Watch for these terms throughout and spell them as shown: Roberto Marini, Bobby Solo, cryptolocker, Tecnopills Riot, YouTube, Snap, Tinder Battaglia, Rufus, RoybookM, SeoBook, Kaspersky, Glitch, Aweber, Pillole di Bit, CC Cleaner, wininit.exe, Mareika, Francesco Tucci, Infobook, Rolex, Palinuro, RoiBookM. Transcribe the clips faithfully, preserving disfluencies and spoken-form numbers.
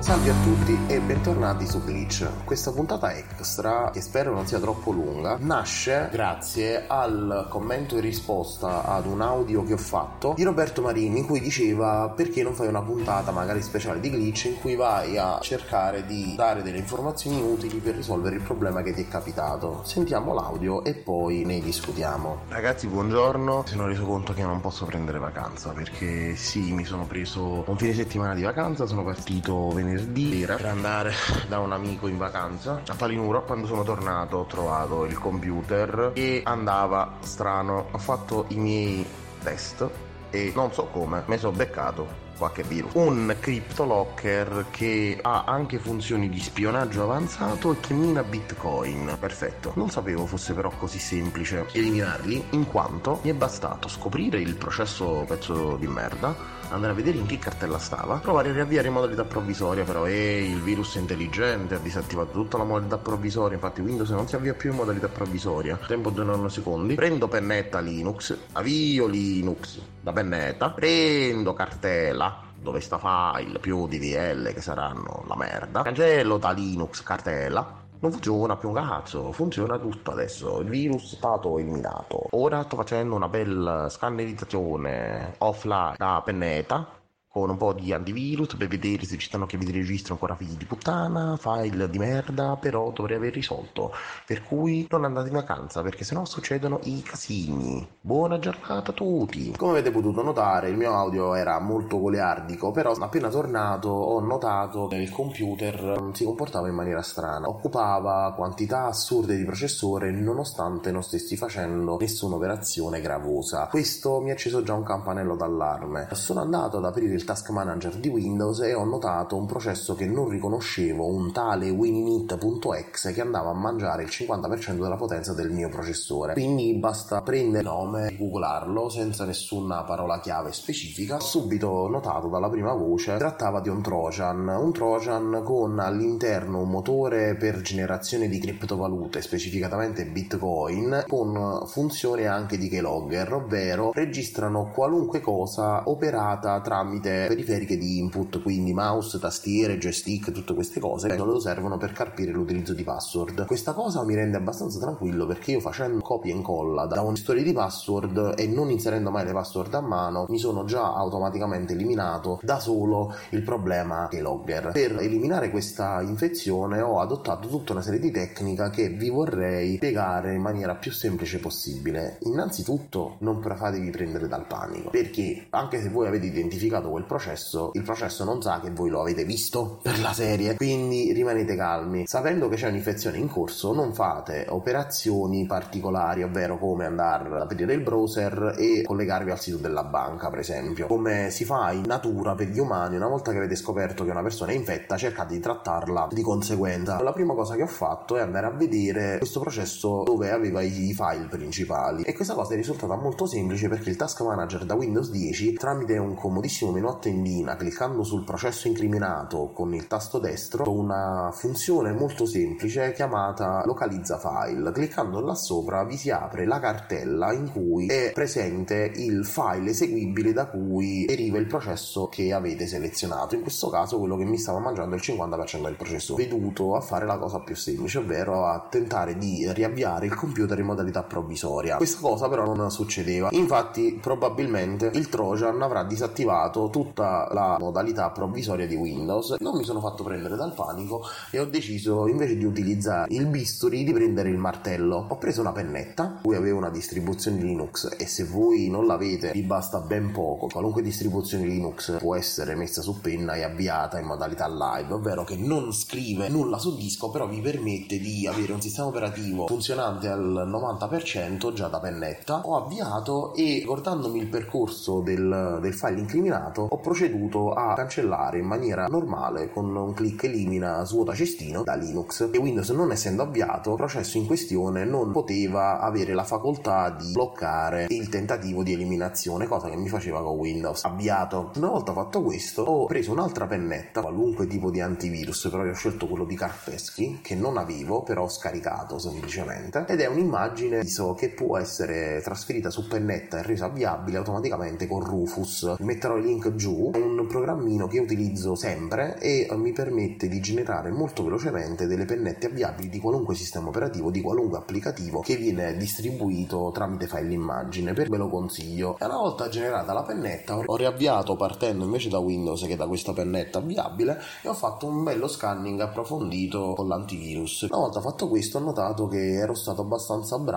Salve a tutti e bentornati su Glitch. Questa puntata extra, che spero non sia troppo lunga, nasce grazie al commento in risposta ad un audio che ho fatto di Roberto Marini, in cui diceva: perché non fai una puntata magari speciale di Glitch in cui vai a cercare di dare delle informazioni utili per risolvere il problema che ti è capitato. Sentiamo l'audio e poi ne discutiamo. Ragazzi, buongiorno. Mi sono reso conto che non posso prendere vacanza, perché sì, mi sono preso un fine settimana di vacanza, sono partito venerdì per andare da un amico in vacanza a Palinuro. Quando sono tornato ho trovato il computer che andava strano. Ho fatto i miei test e non so come mi sono beccato qualche virus, un cryptolocker che ha anche funzioni di spionaggio avanzato e che mina bitcoin. Perfetto. Non sapevo fosse però così semplice eliminarli, in quanto mi è bastato scoprire il processo pezzo di merda, andare a vedere in che cartella stava, provare a riavviare in modalità provvisoria, però eh, il virus è intelligente, ha disattivato tutta la modalità provvisoria, infatti Windows non si avvia più in modalità provvisoria. Tempo di nove secondi, prendo pennetta Linux, avvio Linux da pennetta, prendo cartella dove sta file più D V L che saranno la merda, cancello da Linux cartella. Non funziona più un cazzo, funziona tutto adesso, il virus è stato eliminato. Ora sto facendo una bella scannerizzazione offline da pennetta con un po' di antivirus per vedere se ci stanno chiavi di registro ancora figli di puttana, file di merda, però dovrei aver risolto. Per cui non andate in vacanza, perché sennò succedono i casini. Buona giornata a tutti! Come avete potuto notare, il mio audio era molto goliardico, però appena tornato ho notato che il computer si comportava in maniera strana. Occupava quantità assurde di processore nonostante non stessi facendo nessuna operazione gravosa. Questo mi ha acceso già un campanello d'allarme. Sono andato ad aprire il task manager di Windows e ho notato un processo che non riconoscevo, un tale wininit.exe, che andava a mangiare il cinquanta per cento della potenza del mio processore. Quindi basta prendere il nome, googlarlo senza nessuna parola chiave specifica. Ho subito notato dalla prima voce trattava di un trojan, un trojan con all'interno un motore per generazione di criptovalute, specificatamente bitcoin, con funzione anche di keylogger, ovvero registrano qualunque cosa operata tramite periferiche di input, quindi mouse, tastiere, joystick, tutte queste cose che loro servono per carpire l'utilizzo di password. Questa cosa mi rende abbastanza tranquillo, perché io, facendo copia e incolla da un gestore di password e non inserendo mai le password a mano, mi sono già automaticamente eliminato da solo il problema keylogger. Per eliminare questa infezione ho adottato tutta una serie di tecniche che vi vorrei spiegare in maniera più semplice possibile. Innanzitutto non fatevi prendere dal panico, perché anche se voi avete identificato quel processo, il processo non sa che voi lo avete visto, per la serie. Quindi rimanete calmi. Sapendo che c'è un'infezione in corso, non fate operazioni particolari, ovvero come andare ad aprire il browser e collegarvi al sito della banca, per esempio, come si fa in natura per gli umani. Una volta che avete scoperto che una persona è infetta, cercate di trattarla di conseguenza. La prima cosa che ho fatto è andare a vedere questo processo dove aveva i file principali, e questa cosa è risultata molto semplice, perché il task manager da Windows dieci, tramite un comodissimo menu tendina, cliccando sul processo incriminato con il tasto destro, una funzione molto semplice chiamata localizza file. Cliccando là sopra vi si apre la cartella in cui è presente il file eseguibile da cui deriva il processo che avete selezionato. In questo caso quello che mi stava mangiando è il cinquanta per cento del processo, veduto a fare la cosa più semplice, ovvero a tentare di riavviare il computer in modalità provvisoria. Questa cosa però non succedeva, infatti probabilmente il Trojan avrà disattivato tutta la modalità provvisoria di Windows. Non mi sono fatto prendere dal panico e ho deciso, invece di utilizzare il bisturi, di prendere il martello. Ho preso una pennetta, voi aveva una distribuzione Linux e se voi non l'avete vi basta ben poco. Qualunque distribuzione Linux può essere messa su penna e avviata in modalità live, ovvero che non scrive nulla su disco, però vi permette di avere un sistema operativo funzionante al novanta per cento già da pennetta. Ho avviato e, ricordandomi il percorso del, del file incriminato, ho proceduto a cancellare in maniera normale con un clic elimina svuota cestino da Linux, e Windows, non essendo avviato, il processo in questione non poteva avere la facoltà di bloccare il tentativo di eliminazione, cosa che mi faceva con Windows avviato. Una volta fatto questo, ho preso un'altra pennetta, qualunque tipo di antivirus, però io ho scelto quello di Kaspersky, che non avevo, però ho scaricato semplicemente, ed è un'immagine che può essere trasferita su pennetta e resa avviabile automaticamente con Rufus. Metterò il link giù. È un programmino che utilizzo sempre e mi permette di generare molto velocemente delle pennette avviabili di qualunque sistema operativo, di qualunque applicativo che viene distribuito tramite file immagine. Per ve lo consiglio. Una volta generata la pennetta, ho riavviato partendo invece da Windows che da questa pennetta avviabile, e ho fatto un bello scanning approfondito con l'antivirus. Una volta fatto questo, ho notato che ero stato abbastanza bravo,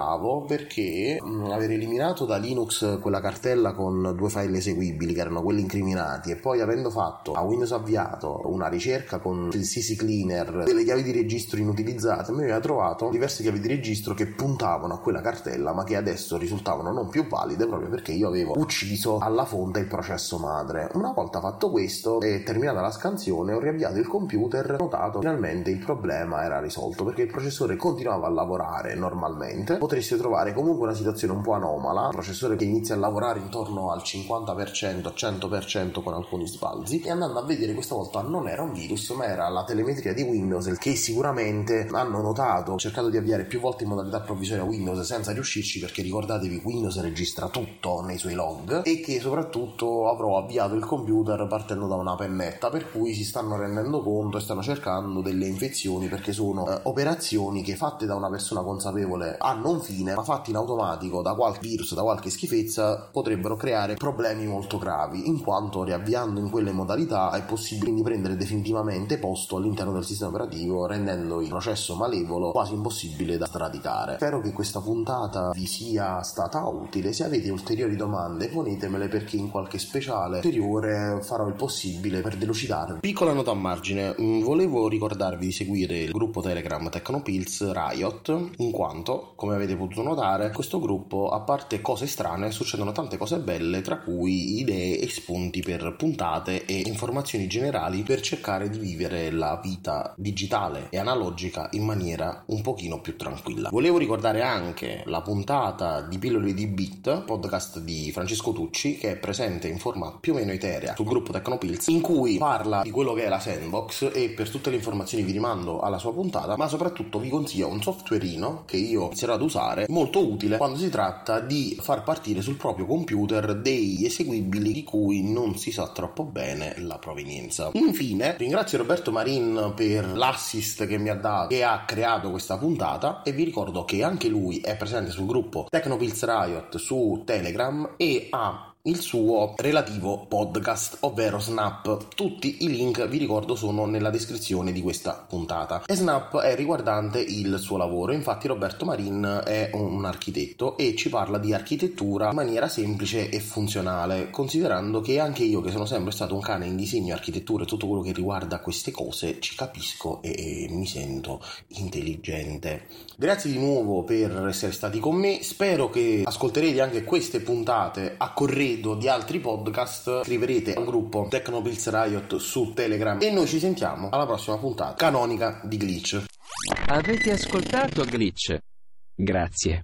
perché mh, aver eliminato da Linux quella cartella con due file eseguibili che erano quelli incriminati, e poi avendo fatto a Windows avviato una ricerca con il C C Cleaner delle chiavi di registro inutilizzate, mi aveva trovato diverse chiavi di registro che puntavano a quella cartella ma che adesso risultavano non più valide, proprio perché io avevo ucciso alla fonte il processo madre. Una volta fatto questo e terminata la scansione, ho riavviato il computer, notato finalmente il problema era risolto, perché il processore continuava a lavorare normalmente. Potreste trovare comunque una situazione un po' anomala, un processore che inizia a lavorare intorno al cinquanta per cento, cento per cento con alcuni sbalzi, e andando a vedere questa volta non era un virus ma era la telemetria di Windows, che sicuramente hanno notato. Ho cercato di avviare più volte in modalità provvisoria Windows senza riuscirci, perché ricordatevi Windows registra tutto nei suoi log, e che soprattutto avrò avviato il computer partendo da una pennetta, per cui si stanno rendendo conto e stanno cercando delle infezioni, perché sono eh, operazioni che fatte da una persona consapevole hanno un fine, ma fatti in automatico da qualche virus, da qualche schifezza, potrebbero creare problemi molto gravi, in quanto riavviando in quelle modalità è possibile quindi prendere definitivamente posto all'interno del sistema operativo, rendendo il processo malevolo quasi impossibile da sradicare. Spero che questa puntata vi sia stata utile. Se avete ulteriori domande ponetemele, perché in qualche speciale ulteriore farò il possibile per delucidarvi. Piccola nota a margine, volevo ricordarvi di seguire il gruppo Telegram Tecnopills Riot, in quanto, come avete potuto notare, questo gruppo, a parte cose strane, succedono tante cose belle, tra cui idee e spunti per puntate e informazioni generali per cercare di vivere la vita digitale e analogica in maniera un pochino più tranquilla. Volevo ricordare anche la puntata di Pillole di Bit, podcast di Francesco Tucci, che è presente in forma più o meno eterea sul gruppo Tecnopills, in cui parla di quello che è la sandbox, e per tutte le informazioni vi rimando alla sua puntata, ma soprattutto vi consiglio un softwareino che io inizierò ad usare, molto utile quando si tratta di far partire sul proprio computer degli eseguibili di cui non si sa troppo bene la provenienza. Infine ringrazio Roberto Marini per l'assist che mi ha dato e ha creato questa puntata, e vi ricordo che anche lui è presente sul gruppo Tecnopills Riot su Telegram e ha il suo relativo podcast, ovvero Snap. Tutti i link, vi ricordo, sono nella descrizione di questa puntata. E Snap è riguardante il suo lavoro. Infatti Roberto Marin è un architetto e ci parla di architettura in maniera semplice e funzionale, considerando che anche io, che sono sempre stato un cane in disegno, architettura e tutto quello che riguarda queste cose, ci capisco e, e mi sento intelligente. Grazie di nuovo per essere stati con me. Spero che ascolterete anche queste puntate a corredo di altri podcast, scriverete al gruppo Tecnopills Riot su Telegram e noi ci sentiamo alla prossima puntata canonica di Glitch. Avete ascoltato Glitch? Grazie.